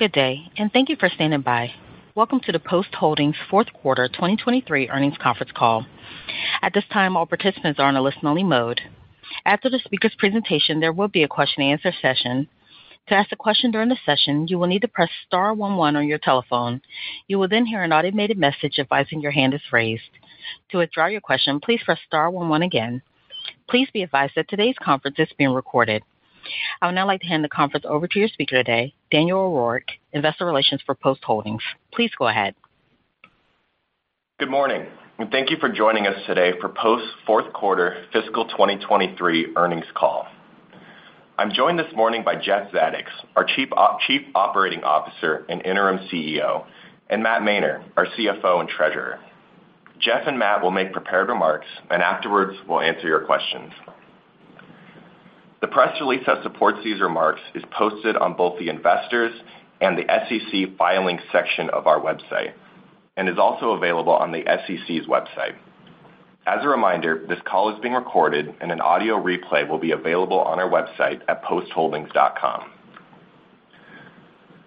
Good day, and thank you for standing by. Welcome to the Post Holdings Fourth Quarter 2023 Earnings Conference Call. At this time, all participants are in a listen-only mode. After the speaker's presentation, there will be a question-and-answer session. To ask a question during the session, you will need to press star 11 on your telephone. You will then hear an automated message advising your hand is raised. To withdraw your question, please press star 11 again. Please be advised that today's conference is being recorded. I would now like to hand the conference over to your speaker today, Daniel O'Rourke, Investor Relations for Post Holdings. Please go ahead. Good morning, and thank you for joining us today for Post's fourth quarter fiscal 2023 earnings call. I'm joined this morning by Jeff Zadics, our Chief Operating Officer and Interim CEO, and Matt Maynor, our CFO and Treasurer. Jeff and Matt will make prepared remarks, and afterwards we'll answer your questions. The press release that supports these remarks is posted on both the Investors and the SEC Filings section of our website, and is also available on the SEC's website. As a reminder, this call is being recorded, and an audio replay will be available on our website at postholdings.com.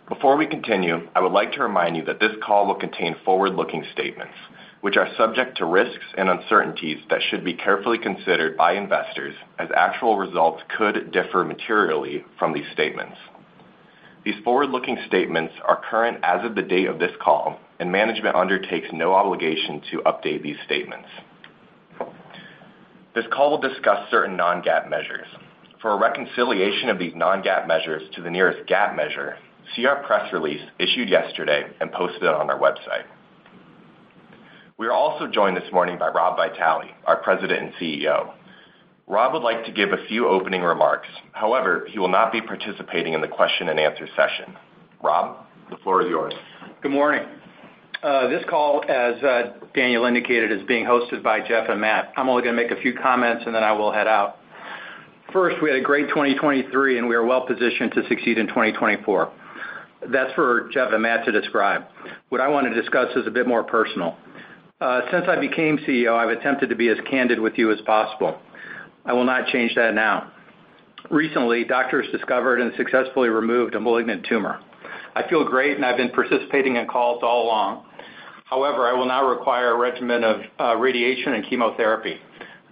Before we continue, I would like to remind you that this call will contain forward-looking statements, which are subject to risks and uncertainties that should be carefully considered by investors, as actual results could differ materially from these statements. These forward-looking statements are current as of the date of this call, and management undertakes no obligation to update these statements. This call will discuss certain non-GAAP measures. For a reconciliation of these non-GAAP measures to the nearest GAAP measure, see our press release issued yesterday and posted on our website. We are also joined this morning by Rob Vitale, our President and CEO. Rob would like to give a few opening remarks. However, he will not be participating in the question-and-answer session. Rob, the floor is yours. Good morning. This call, as Daniel indicated, is being hosted by Jeff and Matt. I'm only going to make a few comments, and then I will head out. First, we had a great 2023, and we are well-positioned to succeed in 2024. That's for Jeff and Matt to describe. What I want to discuss is a bit more personal. Since I became CEO, I've attempted to be as candid with you as possible. I will not change that now. Recently, doctors discovered and successfully removed a malignant tumor. I feel great, and I've been participating in calls all along. However, I will now require a regimen of radiation and chemotherapy.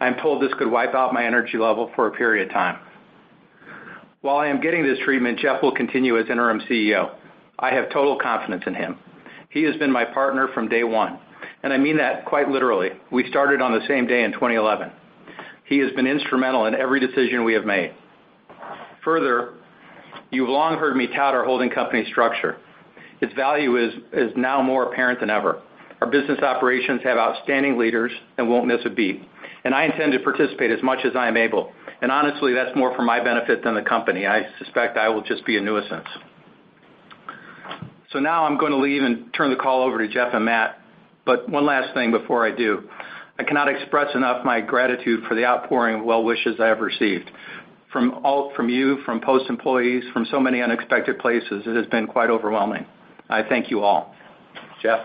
I'm told this could wipe out my energy level for a period of time. While I am getting this treatment, Jeff will continue as interim CEO. I have total confidence in him. He has been my partner from day one. And I mean that quite literally. We started on the same day in 2011. He has been instrumental in every decision we have made. Further, you've long heard me tout our holding company structure. Its value is now more apparent than ever. Our business operations have outstanding leaders and won't miss a beat. And I intend to participate as much as I am able. And honestly, that's more for my benefit than the company. I suspect I will just be a nuisance. So now I'm going to leave and turn the call over to Jeff and Matt. But one last thing before I do. I cannot express enough my gratitude for the outpouring of well wishes I have received. From you, from Post employees, from so many unexpected places, it has been quite overwhelming. I thank you all. Jeff?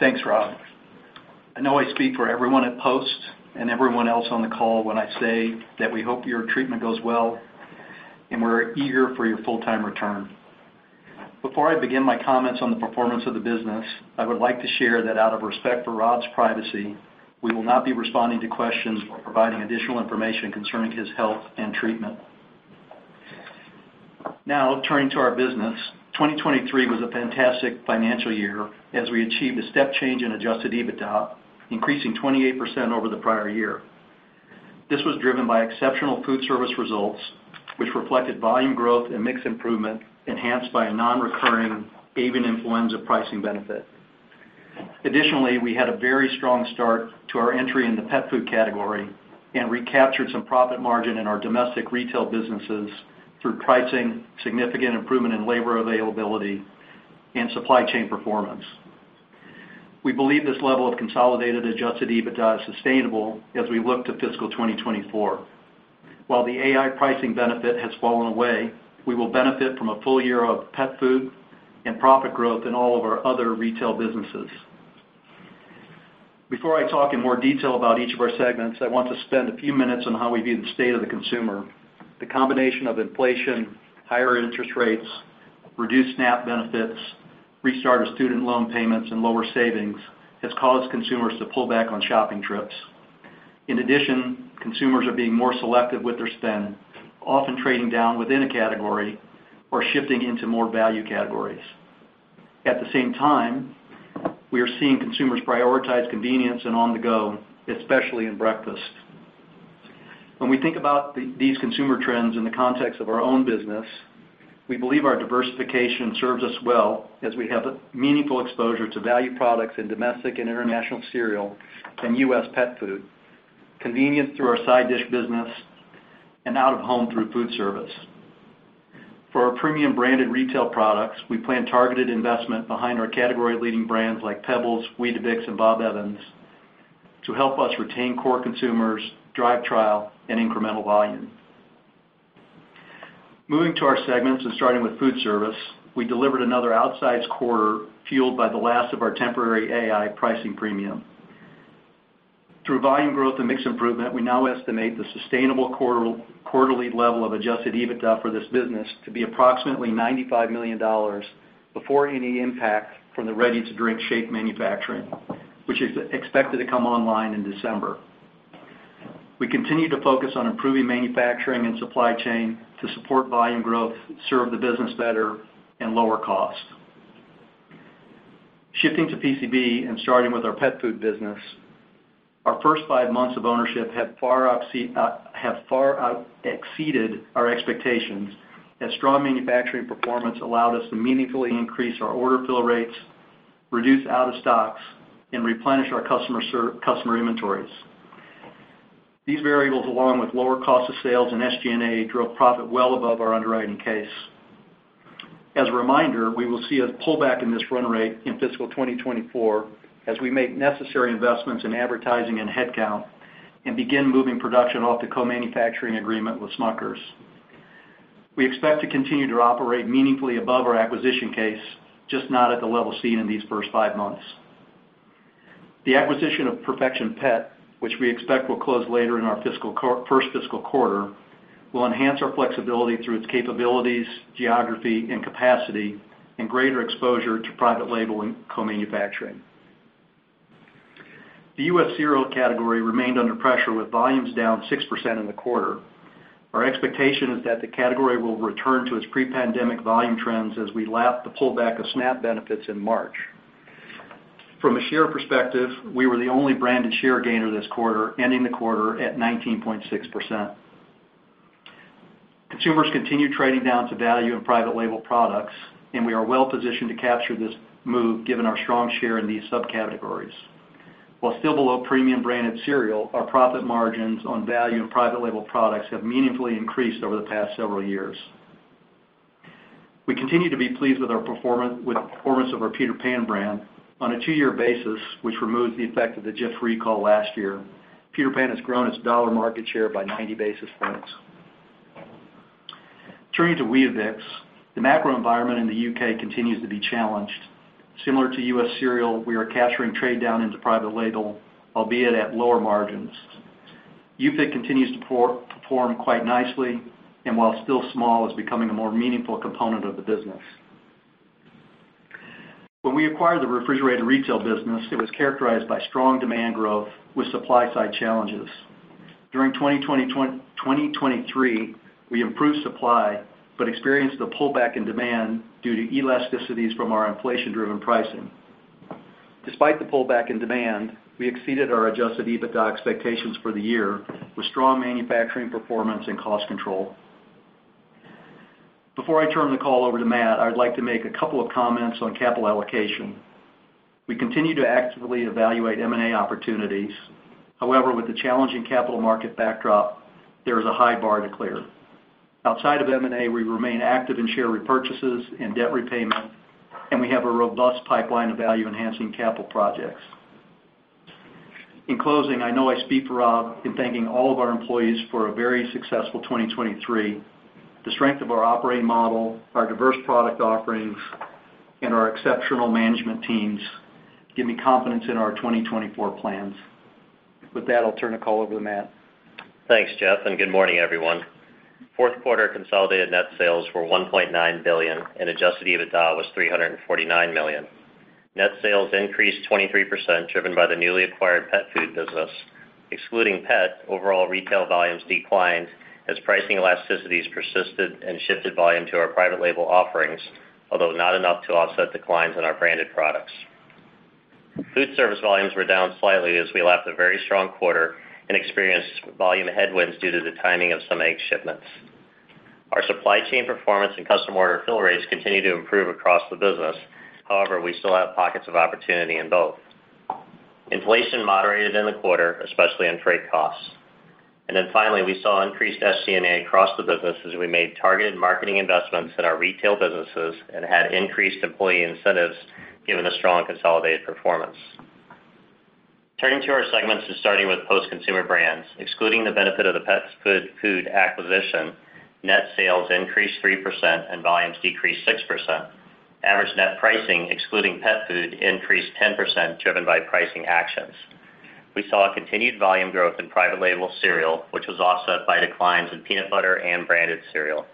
Thanks, Rob. I know I speak for everyone at Post and everyone else on the call when I say that we hope your treatment goes well and we're eager for your full-time return. Before I begin my comments on the performance of the business, I would like to share that out of respect for Rob's privacy, we will not be responding to questions or providing additional information concerning his health and treatment. Now, turning to our business, 2023 was a fantastic financial year as we achieved a step change in adjusted EBITDA, increasing 28% over the prior year. This was driven by exceptional food service results, which reflected volume growth and mix improvement, enhanced by a non-recurring avian influenza pricing benefit. Additionally, we had a very strong start to our entry in the pet food category and recaptured some profit margin in our domestic retail businesses through pricing, significant improvement in labor availability, and supply chain performance. We believe this level of consolidated adjusted EBITDA is sustainable as we look to fiscal 2024. While the AI pricing benefit has fallen away, we will benefit from a full year of pet food and profit growth in all of our other retail businesses. Before I talk in more detail about each of our segments, I want to spend a few minutes on how we view the state of the consumer, the combination of inflation, higher interest rates, reduced SNAP benefits, restart of student loan payments, and lower savings has caused consumers to pull back on shopping trips. In addition, consumers are being more selective with their spend, often trading down within a category or shifting into more value categories. At the same time, we are seeing consumers prioritize convenience and on-the-go, especially in breakfast. When we think about these consumer trends in the context of our own business, we believe our diversification serves us well as we have a meaningful exposure to value products in domestic and international cereal and U.S. pet food, convenience through our side dish business, and out-of-home through food service. For our premium branded retail products, we plan targeted investment behind our category-leading brands like Pebbles, Weetabix, and Bob Evans to help us retain core consumers, drive trial, and incremental volume. Moving to our segments and starting with food service, we delivered another outsized quarter fueled by the last of our temporary AI pricing premium. Through volume growth and mix improvement, we now estimate the sustainable quarterly level of adjusted EBITDA for this business to be approximately $95 million before any impact from the ready-to-drink shake manufacturing, which is expected to come online in December. We continue to focus on improving manufacturing and supply chain to support volume growth, serve the business better, and lower cost. Shifting to PCB and starting with our pet food business, our first 5 months of ownership have far exceeded our expectations, as strong manufacturing performance allowed us to meaningfully increase our order fill rates, reduce out-of-stocks, and replenish our customer inventories. These variables, along with lower cost of sales and SG&A, drove profit well above our underwriting case. As a reminder, we will see a pullback in this run rate in fiscal 2024 as we make necessary investments in advertising and headcount and begin moving production off the co-manufacturing agreement with Smucker's. We expect to continue to operate meaningfully above our acquisition case, just not at the level seen in these first 5 months. The acquisition of Perfection PET, which we expect will close later in our first fiscal quarter, will enhance our flexibility through its capabilities, geography, and capacity, and greater exposure to private label and co-manufacturing. The U.S. cereal category remained under pressure with volumes down 6% in the quarter. Our expectation is that the category will return to its pre-pandemic volume trends as we lap the pullback of SNAP benefits in March. From a share perspective, we were the only branded share gainer this quarter, ending the quarter at 19.6%. Consumers continue trading down to value and private label products, and we are well positioned to capture this move given our strong share in these subcategories. While still below premium branded cereal, our profit margins on value and private label products have meaningfully increased over the past several years. We continue to be pleased with the performance of our Peter Pan brand. On a two-year basis, which removes the effect of the Jif recall last year, Peter Pan has grown its dollar market share by 90 basis points. Turning to Weetabix, the macro environment in the UK continues to be challenged. Similar to U.S. cereal, we are capturing trade down into private label, albeit at lower margins. UFIT continues to perform quite nicely, and while still small, is becoming a more meaningful component of the business. When we acquired the refrigerated retail business, it was characterized by strong demand growth with supply-side challenges. During 2023, we improved supply, but experienced a pullback in demand due to elasticities from our inflation-driven pricing. Despite the pullback in demand, we exceeded our adjusted EBITDA expectations for the year with strong manufacturing performance and cost control. Before I turn the call over to Matt, I'd like to make a couple of comments on capital allocation. We continue to actively evaluate M&A opportunities. However, with the challenging capital market backdrop, there is a high bar to clear. Outside of M&A, we remain active in share repurchases and debt repayment, and we have a robust pipeline of value-enhancing capital projects. In closing, I know I speak for Rob in thanking all of our employees for a very successful 2023. The strength of our operating model, our diverse product offerings, and our exceptional management teams give me confidence in our 2024 plans. With that, I'll turn the call over to Matt. Thanks, Jeff, and good morning, everyone. Fourth quarter consolidated net sales were $1.9 billion, and adjusted EBITDA was $349 million. Net sales increased 23%, driven by the newly acquired pet food business. Excluding pet, overall retail volumes declined as pricing elasticities persisted and shifted volume to our private label offerings, although not enough to offset declines in our branded products. Food service volumes were down slightly as we lapped a very strong quarter and experienced volume headwinds due to the timing of some egg shipments. Our supply chain performance and customer order fill rates continue to improve across the business. However, we still have pockets of opportunity in both. Inflation moderated in the quarter, especially in freight costs. And then finally, we saw increased SG&A across the business as we made targeted marketing investments in our retail businesses and had increased employee incentives given the strong consolidated performance. Turning to our segments and starting with Post Consumer Brands, excluding the benefit of the pet food acquisition, net sales increased 3% and volumes decreased 6%. Average net pricing, excluding pet food, increased 10%, driven by pricing actions. We saw continued volume growth in private label cereal, which was offset by declines in peanut butter and branded cereal.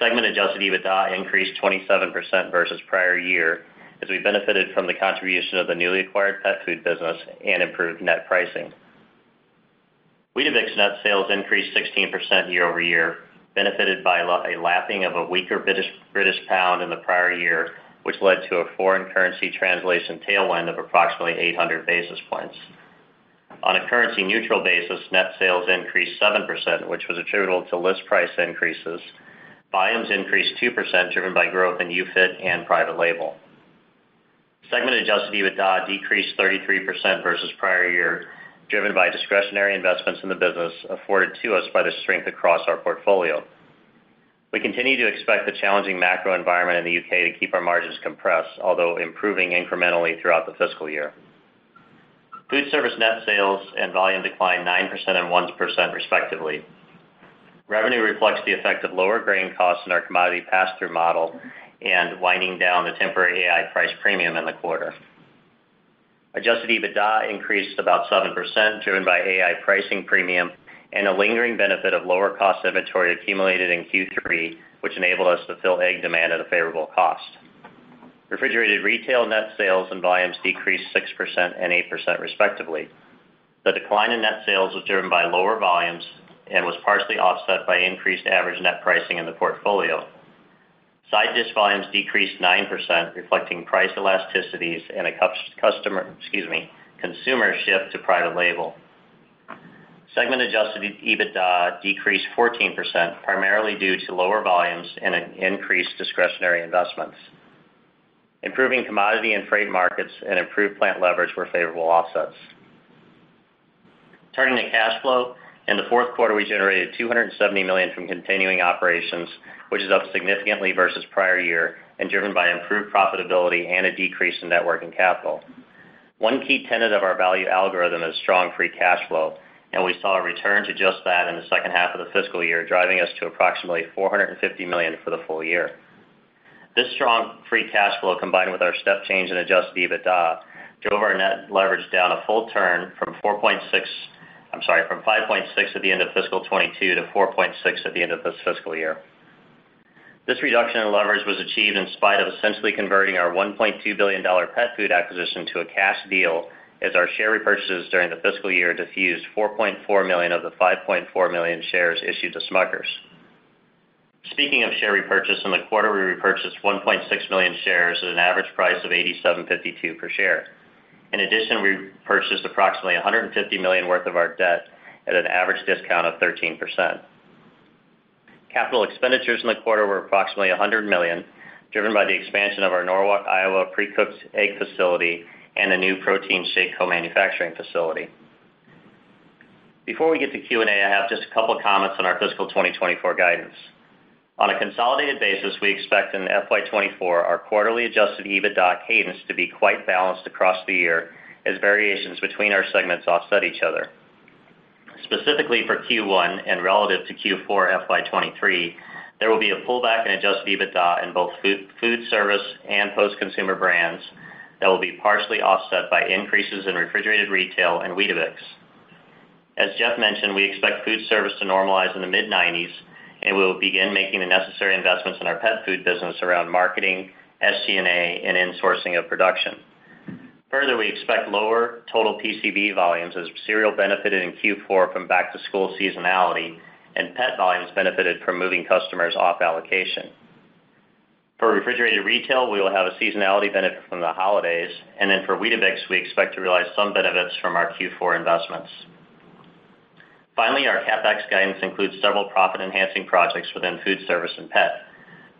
Segment adjusted EBITDA increased 27% versus prior year, as we benefited from the contribution of the newly acquired pet food business and improved net pricing. Weetabix net sales increased 16% year over year, benefited by a lapping of a weaker British pound in the prior year, which led to a foreign currency translation tailwind of approximately 800 basis points. On a currency-neutral basis, net sales increased 7%, which was attributable to list price increases. Volumes increased 2%, driven by growth in UFIT and private label. Segment adjusted EBITDA decreased 33% versus prior year, driven by discretionary investments in the business afforded to us by the strength across our portfolio. We continue to expect the challenging macro environment in the UK to keep our margins compressed, although improving incrementally throughout the fiscal year. Food service net sales and volume declined 9% and 1% respectively. Revenue reflects the effect of lower grain costs in our commodity pass-through model and winding down the temporary AI price premium in the quarter. Adjusted EBITDA increased about 7%, driven by AI pricing premium and a lingering benefit of lower cost inventory accumulated in Q3, which enabled us to fill egg demand at a favorable cost. Refrigerated retail net sales and volumes decreased 6% and 8% respectively. The decline in net sales was driven by lower volumes and was partially offset by increased average net pricing in the portfolio. Side dish volumes decreased 9%, reflecting price elasticities and a consumer shift to private label. Segment adjusted EBITDA decreased 14%, primarily due to lower volumes and an increased discretionary investments. Improving commodity and freight markets and improved plant leverage were favorable offsets. Turning to cash flow, in the fourth quarter, we generated $270 million from continuing operations, which is up significantly versus prior year and driven by improved profitability and a decrease in net working capital. One key tenet of our value algorithm is strong free cash flow, and we saw a return to just that in the second half of the fiscal year, driving us to approximately $450 million for the full year. This strong free cash flow, combined with our step change in adjusted EBITDA, drove our net leverage down a full turn from 5.6 at the end of fiscal 22 to 4.6 at the end of this fiscal year. This reduction in leverage was achieved in spite of essentially converting our $1.2 billion pet food acquisition to a cash deal, as our share repurchases during the fiscal year diffused 4.4 million of the 5.4 million shares issued to Smuckers. Speaking of share repurchase, in the quarter we repurchased 1.6 million shares at an average price of $87.52 per share. In addition, we purchased approximately $150 million worth of our debt at an average discount of 13%. Capital expenditures in the quarter were approximately $100 million, driven by the expansion of our Norwalk, Iowa pre-cooked egg facility and a new protein shake co-manufacturing facility. Before we get to Q&A, I have just a couple of comments on our fiscal 2024 guidance. On a consolidated basis, we expect in FY24 our quarterly adjusted EBITDA cadence to be quite balanced across the year as variations between our segments offset each other. Specifically for Q1 and relative to Q4 FY23, there will be a pullback in adjusted EBITDA in both food service and post-consumer brands that will be partially offset by increases in refrigerated retail and Weetabix. As Jeff mentioned, we expect food service to normalize in the mid-90s and we will begin making the necessary investments in our pet food business around marketing, SG&A, and insourcing of production. Further, we expect lower total PCB volumes as cereal benefited in Q4 from back-to-school seasonality, and pet volumes benefited from moving customers off allocation. For refrigerated retail, we will have a seasonality benefit from the holidays, and then for Weetabix, we expect to realize some benefits from our Q4 investments. Finally, our CapEx guidance includes several profit-enhancing projects within food service and pet.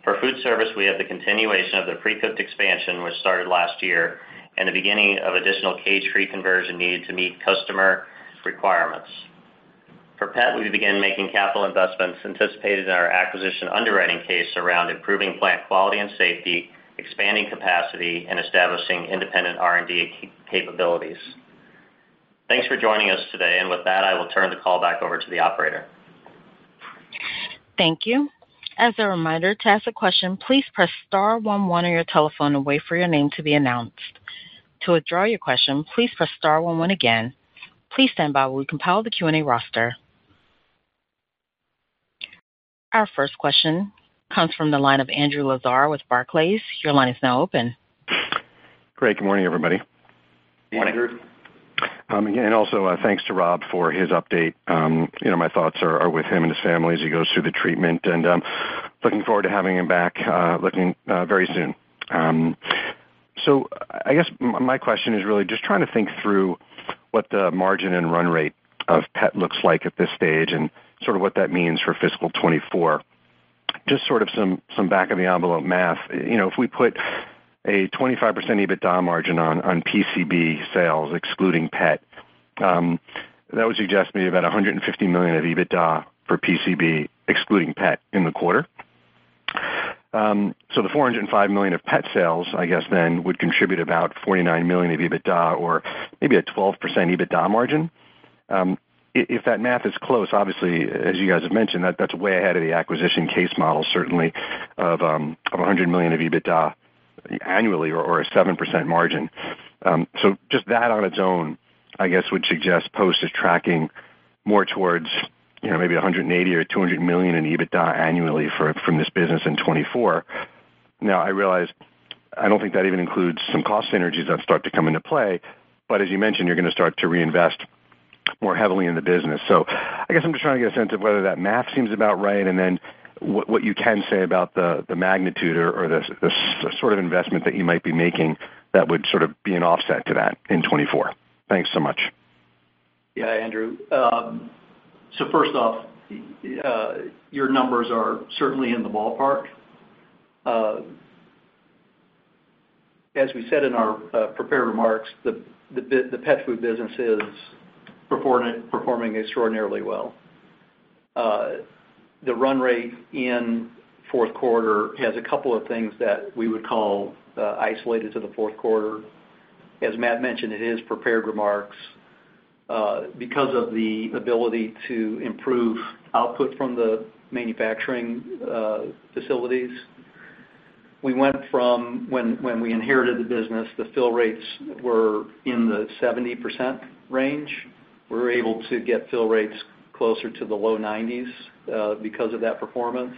For food service, we have the continuation of the pre-cooked expansion, which started last year, and the beginning of additional cage-free conversion needed to meet customer requirements. For pet, we begin making capital investments anticipated in our acquisition underwriting case around improving plant quality and safety, expanding capacity, and establishing independent R&D capabilities. Thanks for joining us today, and with that, I will turn the call back over to the operator. Thank you. As a reminder, to ask a question, please press star 11 on your telephone and wait for your name to be announced. To withdraw your question, please press star 11 again. Please stand by while we compile the Q&A roster. Our first question comes from the line of Andrew Lazar with Barclays. Your line is now open. Great. Good morning, everybody. Good morning, Andrew. And also, thanks to Rob for his update. My thoughts are with him and his family as he goes through the treatment, and looking forward to having him back very soon. So I guess my question is really just trying to think through what the margin and run rate of pet looks like at this stage and sort of what that means for fiscal 24. Just sort of some back-of-the-envelope math. If we put a 25% EBITDA margin on PCB sales, excluding pet, that would suggest maybe about $150 million of EBITDA for PCB, excluding pet, in the quarter. So the $405 million of pet sales, I guess, then would contribute about $49 million of EBITDA, or maybe a 12% EBITDA margin. If that math is close, obviously, as you guys have mentioned, that's way ahead of the acquisition case model, certainly, of $100 million of EBITDA annually, or a 7% margin. So just that on its own, I guess, would suggest Post is tracking more towards maybe 180 or 200 million in EBITDA annually from this business in 24. Now, I realize I don't think that even includes some cost synergies that start to come into play, but as you mentioned, you're going to start to reinvest more heavily in the business. So I guess I'm just trying to get a sense of whether that math seems about right, and then what you can say about the magnitude or the sort of investment that you might be making that would sort of be an offset to that in 24. Thanks so much. Yeah, Andrew. So first off, your numbers are certainly in the ballpark. As we said in our prepared remarks, the pet food business is performing extraordinarily well. The run rate in fourth quarter has a couple of things that we would call isolated to the fourth quarter. As Matt mentioned in his prepared remarks, because of the ability to improve output from the manufacturing facilities, we went from when we inherited the business, the fill rates were in the 70% range. We were able to get fill rates closer to the low 90s because of that performance.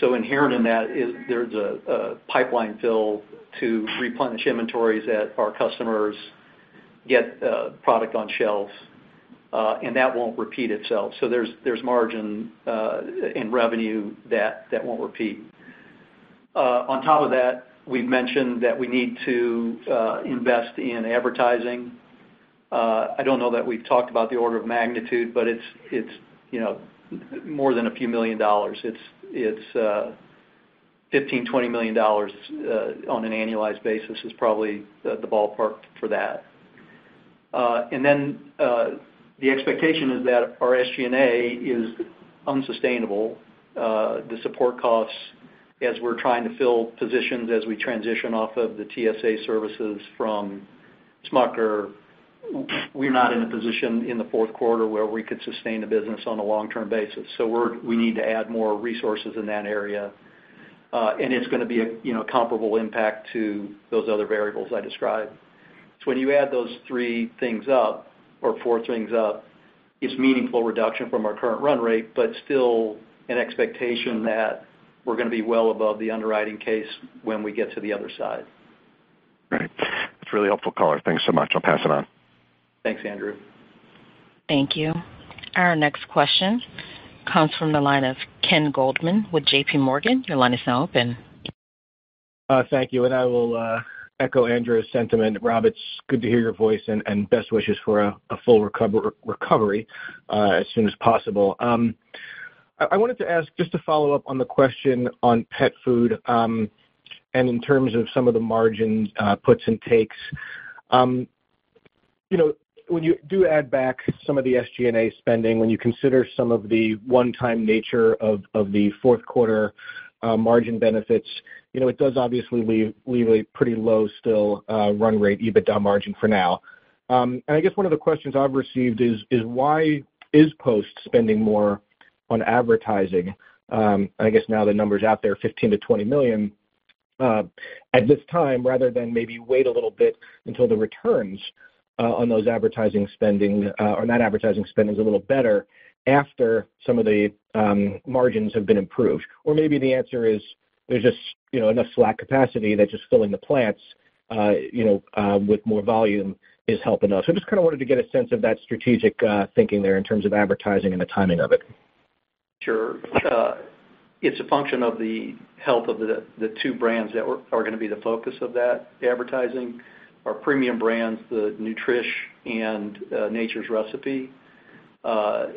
So inherent in that is there's a pipeline fill to replenish inventories at our customers, get product on shelf, and that won't repeat itself. So there's margin and revenue that won't repeat. On top of that, we've mentioned that we need to invest in advertising. I don't know that we've talked about the order of magnitude, but it's more than a few million dollars. It's $15-20 million on an annualized basis is probably the ballpark for that. And then the expectation is that our SG&A is unsustainable. The support costs, as we're trying to fill positions as we transition off of the TSA services from Smucker, we're not in a position in the fourth quarter where we could sustain the business on a long-term basis. So we need to add more resources in that area, and it's going to be a comparable impact to those other variables I described. So when you add those three things up, or four things up, it's meaningful reduction from our current run rate, but still an expectation that we're going to be well above the underwriting case when we get to the other side. Right. That's really helpful color. Thanks so much. I'll pass it on. Thanks, Andrew. Thank you. Our next question comes from the line of Ken Goldman with J.P. Morgan. Your line is now open. Thank you, and I will echo Andrew's sentiment. Rob, it's good to hear your voice, and best wishes for a full recovery as soon as possible. I wanted to ask, just to follow up on the question on pet food and in terms of some of the margin puts and takes, when you do add back some of the SG&A spending, when you consider some of the one-time nature of the fourth quarter margin benefits, it does obviously leave a pretty low still run rate EBITDA margin for now. And I guess one of the questions I've received is why is Post spending more on advertising? I guess now the number's out there, 15 to 20 million at this time, rather than maybe wait a little bit until the returns on those advertising spending or that advertising spending is a little better after some of the margins have been improved. Or maybe the answer is there's just enough slack capacity that just filling the plants with more volume is helping us. So just kind of wanted to get a sense of that strategic thinking there in terms of advertising and the timing of it. Sure. It's a function of the health of the two brands that are going to be the focus of that advertising. Our premium brands, the Nutrish and Nature's Recipe, are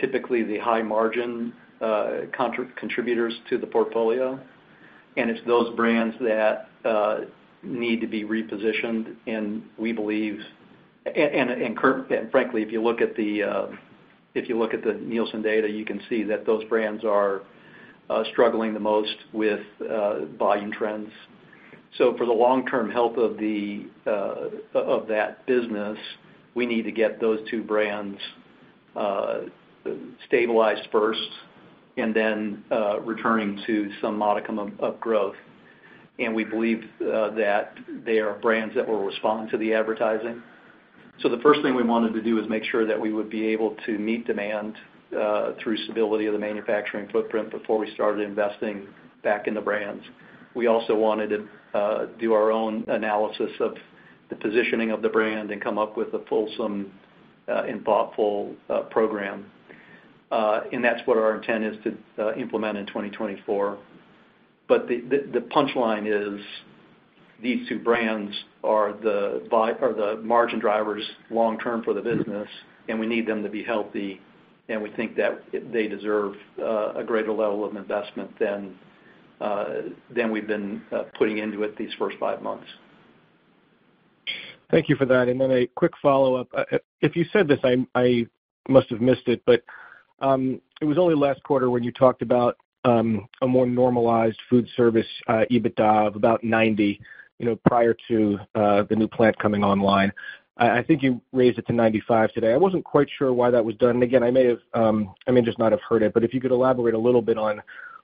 typically the high-margin contributors to the portfolio, and it's those brands that need to be repositioned, and we believe, and frankly, if you look at the Nielsen data, you can see that those brands are struggling the most with volume trends. So for the long-term health of the of that business, we need to get those two brands stabilized first, and then returning to some modicum of growth. And we believe that they are brands that will respond to the advertising. So the first thing we wanted to do is make sure that we would be able to meet demand through stability of the manufacturing footprint before we started investing back in the brands. We also wanted to do our own analysis of the positioning of the brand and come up with a fulsome and thoughtful program. And that's what our intent is to implement in 2024. But the punchline is these two brands are the margin drivers long-term for the business, and we need them to be healthy, and we think that they deserve a greater level of investment than we've been putting into it these first 5 months. Thank you for that. And then a quick follow-up. If you said this, I must have missed it, but it was only last quarter when you talked about a more normalized food service EBITDA of about 90, prior to the new plant coming online. I think you raised it to 95 today. I wasn't quite sure why that was done. And again, I may just not have heard it, but if you could elaborate a little bit on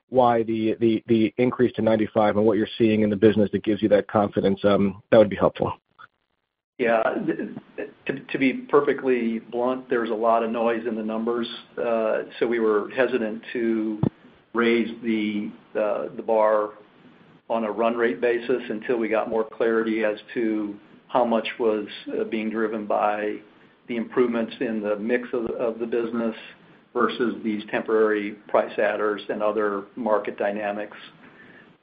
why the increase to 95 and what you're seeing in the business that gives you that confidence, that would be helpful. Yeah, to be perfectly blunt, there's a lot of noise in the numbers, so we were hesitant to raise the bar on a run rate basis until we got more clarity as to how much was being driven by the improvements in the mix of the business versus these temporary price adders and other market dynamics.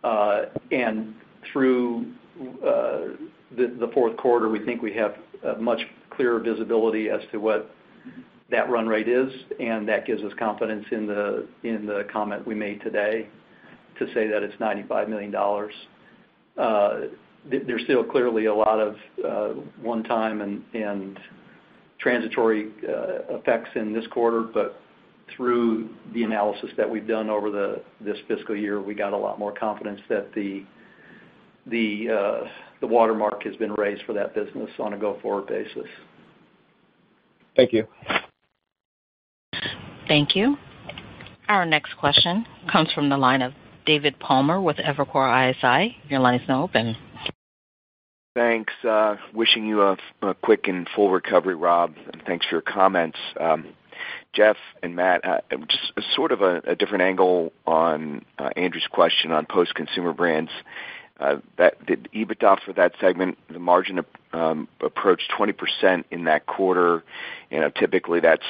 And through the fourth quarter, we think we have a much clearer visibility as to what that run rate is, and that gives us confidence in the comment we made today to say that it's $95 million. There's still clearly a lot of one-time and transitory effects in this quarter, but through the analysis that we've done over this fiscal year, we got a lot more confidence that the watermark has been raised for that business on a go-forward basis. Thank you. Thank you. Our next question comes from the line of David Palmer with Evercore ISI. Your line is now open. Thanks. Wishing you a quick and full recovery, Rob, and thanks for your comments. Jeff and Matt, just sort of a different angle on Andrew's question on Post Consumer Brands. That the EBITDA for that segment, the margin approached 20% in that quarter. You know, typically that's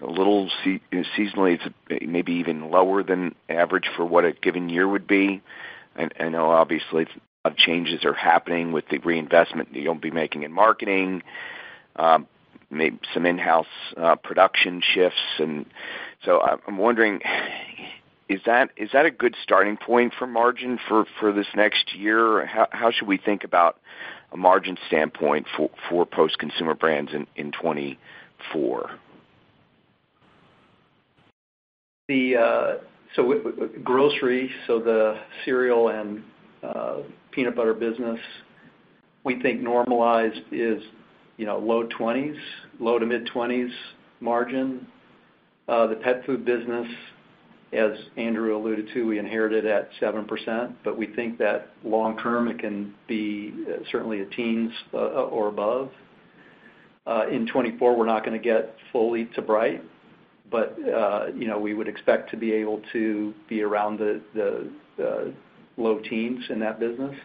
a little seasonally, it's maybe even lower than average for what a given year would be. I know obviously a lot of changes are happening with the reinvestment that you'll be making in marketing, maybe some in-house production shifts, and so I'm wondering, is that a good starting point for margin for this next year? How should we think about a margin standpoint for Post Consumer Brands in 2024? So grocery, so the cereal and peanut butter business, we think normalized is, you know, low 20s, low to mid 20s margin. The pet food business, as Andrew alluded to, we inherited at 7%, but we think that long term it can be certainly a teens or above. In 24, we're not going to get fully to bright, but you know, we would expect to be able to be around the low teens in that business.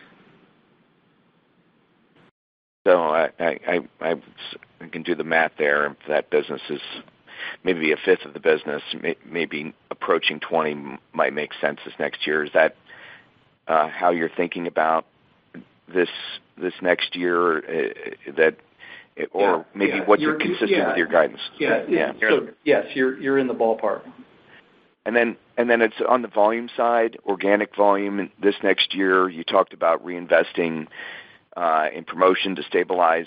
So I can do the math there. That business is maybe a fifth of the business, maybe approaching 20 might make sense this next year. Is that how you're thinking about this next year? What's consistent with your guidance? Yes, you're in the ballpark. And then it's on the volume side, organic volume this next year. You talked about reinvesting in promotion to stabilize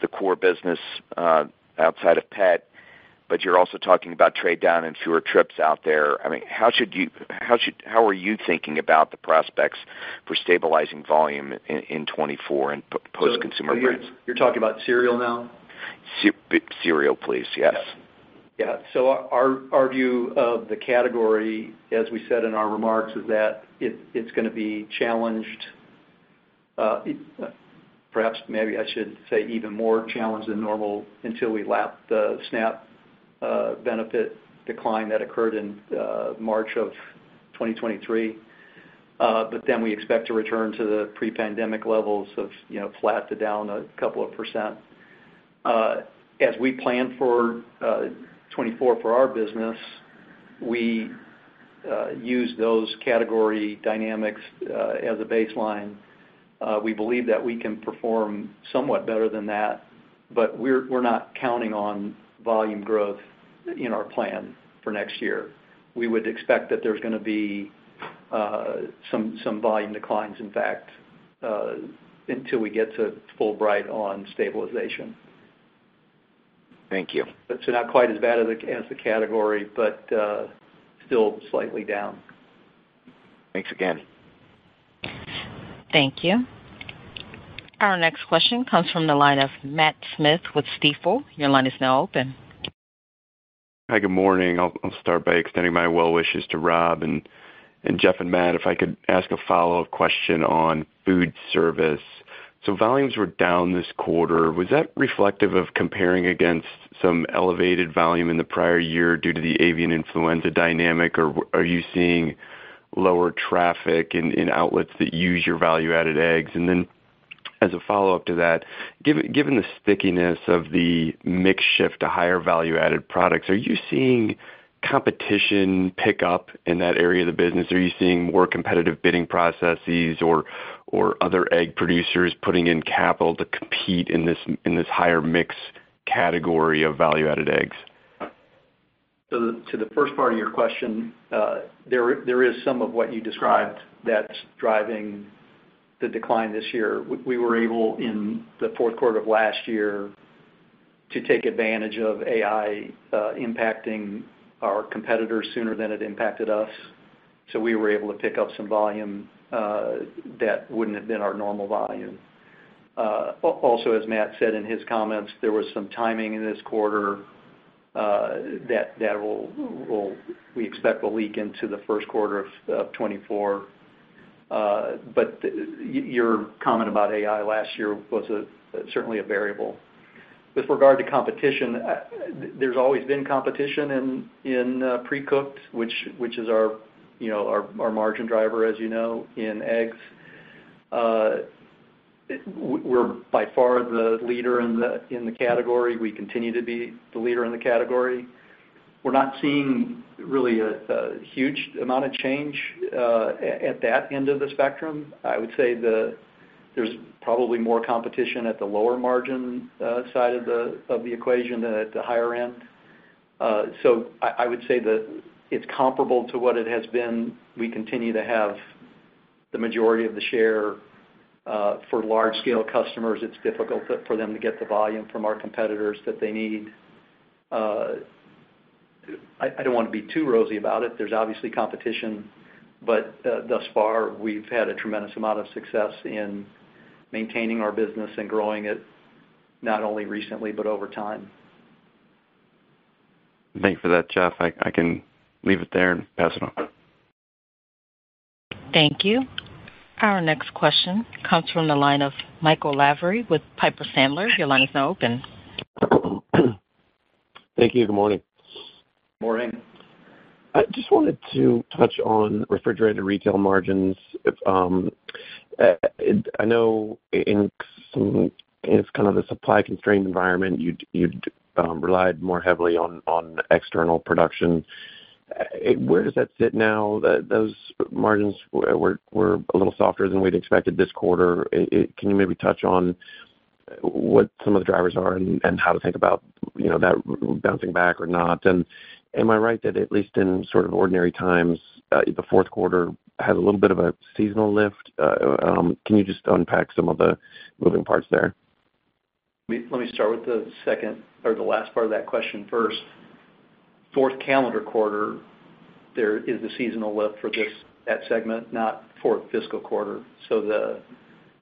the core business outside of pet, but you're also talking about trade down and fewer trips out there. I mean, how are you thinking about the prospects for stabilizing volume in 24 and Post Consumer Brands? You're talking about cereal now? Cereal, please. Yes. Yeah. So our view of the category, as we said in our remarks, is that it's going to be challenged. Perhaps maybe I should say even more challenged than normal until we lap the SNAP benefit decline that occurred in March of 2023, but then we expect to return to the pre-pandemic levels of, you know, flat to down a couple of percent. As we plan for 24 for our business, we use those category dynamics as a baseline. We believe that we can perform somewhat better than that, but we're not counting on volume growth in our plan for next year. We would expect that there's going to be some volume declines, in fact, until we get to full bright on stabilization. Thank you. But so not quite as bad as the category, but still slightly down. Thanks again. Thank you. Our next question comes from the line of Matt Smith with Stiefel. Your line is now open. Hi, good morning. I'll start by extending my well wishes to Rob and Jeff and Matt. If I could ask a follow-up question on food service. So volumes were down this quarter. Was that reflective of comparing against some elevated volume in the prior year due to the avian influenza dynamic, or are you seeing lower traffic in outlets that use your value-added eggs? And then as a follow-up to that, given the stickiness of the mix shift to higher value-added products, are you seeing competition pick up in that area of the business? Are you seeing more competitive bidding processes or other egg producers putting in capital to compete in this higher mix category of value-added eggs? So to the first part of your question, there is some of what you described that's driving the decline this year. We were able in the fourth quarter of last year to take advantage of AI impacting our competitors sooner than it impacted us. So we were able to pick up some volume that wouldn't have been our normal volume. Also, as Matt said in his comments, there was some timing in this quarter that will we expect will leak into the first quarter of 24. But your comment about AI last year was certainly a variable. With regard to competition, there's always been competition in pre-cooked, which is our, you know, our margin driver, as you know, in eggs. We're by far the leader in the category. We continue to be the leader in the category. We're not seeing really a huge amount of change at that end of the spectrum. I would say there's probably more competition at the lower margin side of the equation than at the higher end. So I would say that it's comparable to what it has been. We continue to have the majority of the share. For large-scale customers, it's difficult for them to get the volume from our competitors that they need. I don't want to be too rosy about it. There's obviously competition, but thus far we've had a tremendous amount of success in maintaining our business and growing it, not only recently but over time. Thanks for that, Jeff. I can leave it there and pass it on. Thank you. Our next question comes from the line of Michael Lavery with Piper Sandler. Your line is now open. Thank you. Good morning. Morning. I just wanted to touch on refrigerated retail margins. I know in kind of the supply-constrained environment, you'd relied more heavily on external production. Where does that sit now? Those margins were a little softer than we'd expected this quarter. Can you maybe touch on what some of the drivers are and how to think about, you know, that bouncing back or not? And am I right that at least in sort of ordinary times, the fourth quarter has a little bit of a seasonal lift? Can you just unpack some of the moving parts there? Let me start with the second or the last part of that question first. Fourth calendar quarter, there is the seasonal lift for that segment, not fourth fiscal quarter. So the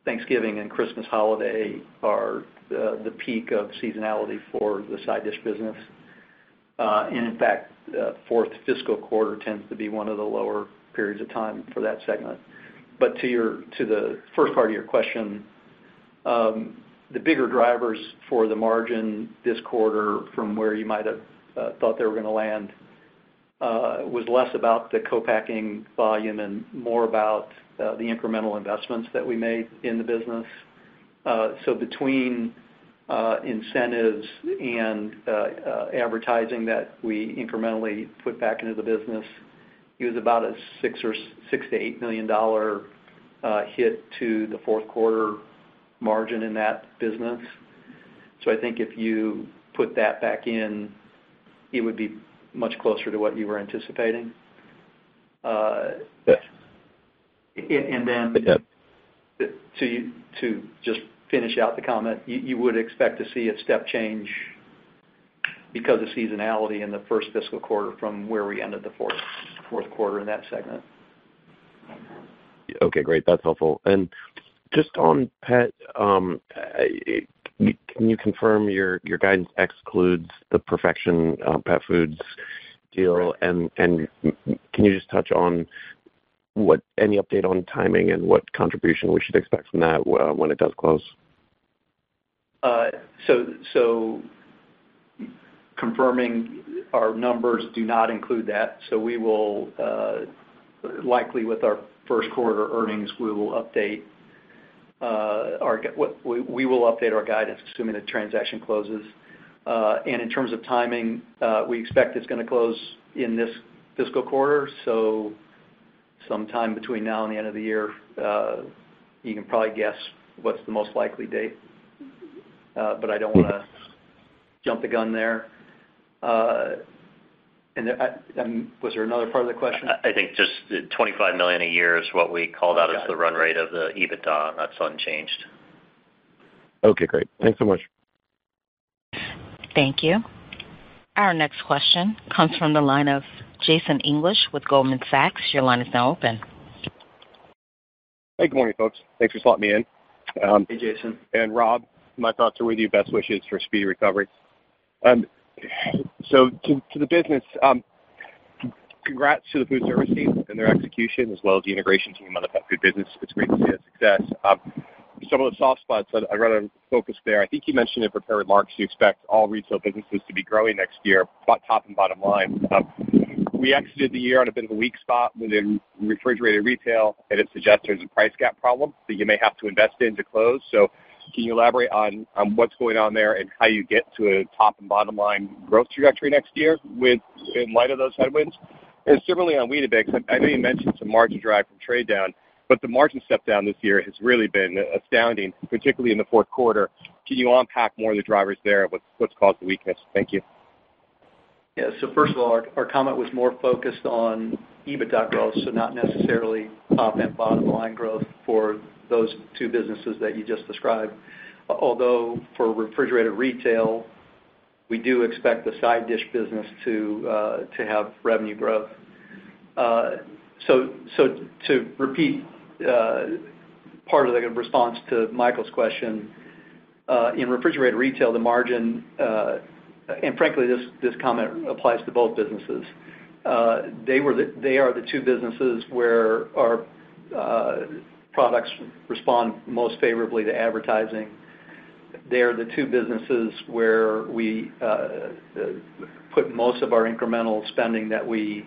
Thanksgiving and Christmas holiday are the peak of seasonality for the side dish business. And in fact, fourth fiscal quarter tends to be one of the lower periods of time for that segment. But to the first part of your question, the bigger drivers for the margin this quarter from where you might have thought they were going to land was less about the co-packing volume and more about the incremental investments that we made in the business. So between incentives and advertising that we incrementally put back into the business, it was about a $6 to $8 million hit to the fourth quarter margin in that business. So I think if you put that back in, it would be much closer to what you were anticipating. And then to just finish out the comment, you would expect to see a step change because of seasonality in the first fiscal quarter from where we ended the fourth quarter in that segment. Okay, great. That's helpful. And just on PET, can you confirm your guidance excludes the Perfection Pet Foods deal? And can you just touch on what any update on timing and what contribution we should expect from that when it does close? So confirming our numbers do not include that. So we will likely with our first quarter earnings, we will update our guidance, assuming the transaction closes. And in terms of timing, we expect it's going to close in this fiscal quarter, so sometime between now and the end of the year, you can probably guess what's the most likely date. But I don't want to jump the gun there. Was there another part of the question? I think just $25 million a year is what we called out as the run rate of the EBITDA, and that's unchanged. Okay, great. Thanks so much. Thank you. Our next question comes from the line of Jason English with Goldman Sachs. Your line is now open. Hey, good morning, folks. Thanks for slotting me in. Hey, Jason. And Rob, my thoughts are with you. Best wishes for speedy recovery. So to the business, congrats to the food service team and their execution, as well as the integration team on the pet food business. It's great to see that success. some of the soft spots, I'd rather focus there. I think you mentioned in prepared remarks you expect all retail businesses to be growing next year, top and bottom line. We exited the year on a bit of a weak spot within refrigerated retail, and it suggests there's a price gap problem that you may have to invest in to close. So can you elaborate on what's going on there and how you get to a top and bottom line growth trajectory next year in light of those headwinds? And similarly on Weetabix, I know you mentioned some margin drive from trade down, but the margin step down this year has really been astounding, particularly in the fourth quarter. Can you unpack more of the drivers there of what's caused the weakness? Thank you. Yeah, so first of all, our comment was more focused on EBITDA growth, so not necessarily top and bottom line growth for those two businesses that you just described. Although for refrigerated retail, we do expect the side dish business to have revenue growth. So to repeat part of the response to Michael's question, in refrigerated retail, the margin, and frankly, this comment applies to both businesses. They are the two businesses where our products respond most favorably to advertising. They are the two businesses where we put most of our incremental spending that we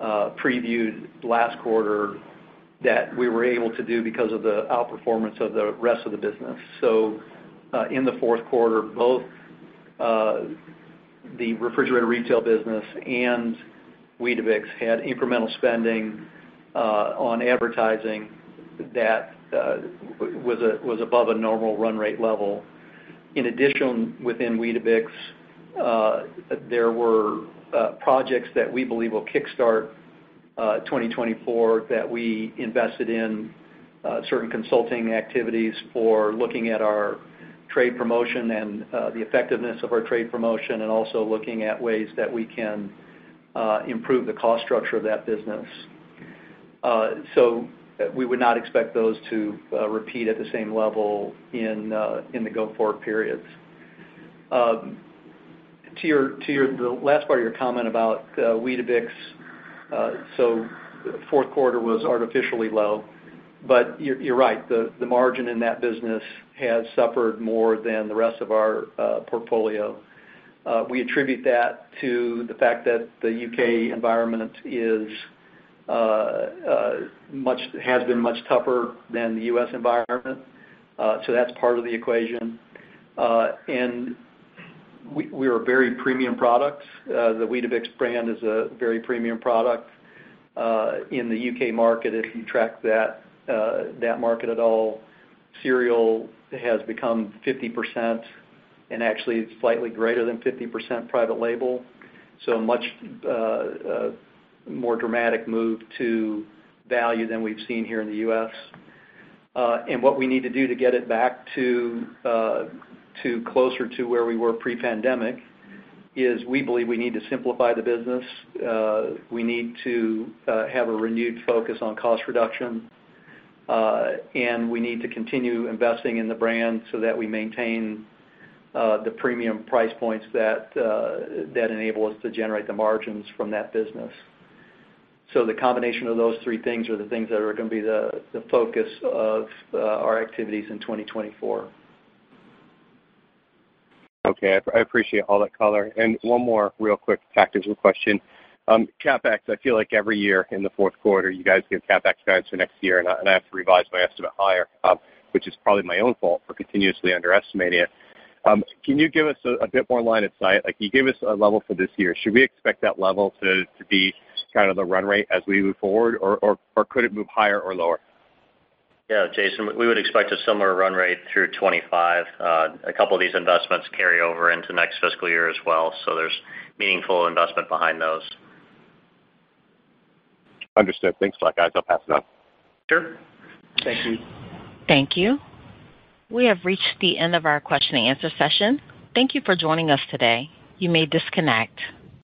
previewed last quarter that we were able to do because of the outperformance of the rest of the business. So in the fourth quarter, both the refrigerated retail business and Weetabix had incremental spending on advertising that was above a normal run rate level. In addition, within Weetabix, there were projects that we believe will kickstart 2024 that we invested in certain consulting activities for looking at our trade promotion and the effectiveness of our trade promotion, and also looking at ways that we can improve the cost structure of that business. So we would not expect those to repeat at the same level in the go-forward periods. To the last part of your comment about Weetabix, so fourth quarter was artificially low, but you're right. The margin in that business has suffered more than the rest of our portfolio. We attribute that to the fact that the UK environment has been much tougher than the U.S. environment, so that's part of the equation. And we are a very premium product. The Weetabix brand is a very premium product in the UK market. If you track that market at all, cereal has become 50%, and actually slightly greater than 50% private label. So much more dramatic move to value than we've seen here in the U.S. And what we need to do to get it back to closer to where we were pre-pandemic is we believe we need to simplify the business. We need to have a renewed focus on cost reduction. And we need to continue investing in the brand so that we maintain the premium price points that enable us to generate the margins from that business. So the combination of those three things are the things that are going to be the focus of our activities in 2024. Okay, I appreciate all that color. And one more real quick tactical question. CapEx, I feel like every year in the fourth quarter, you guys give CapEx guidance for next year, and I have to revise my estimate higher, which is probably my own fault for continuously underestimating it. Can you give us a bit more line of sight? Like, you gave us a level for this year. Should we expect that level to be kind of the run rate as we move forward, or could it move higher or lower? Yeah, Jason, we would expect a similar run rate through 25. A couple of these investments carry over into next fiscal year as well, so there's meaningful investment behind those. Understood. Thanks a lot, guys. I'll pass it on. Sure. Thank you. Thank you. We have reached the end of our question and answer session. Thank you for joining us today. You may disconnect.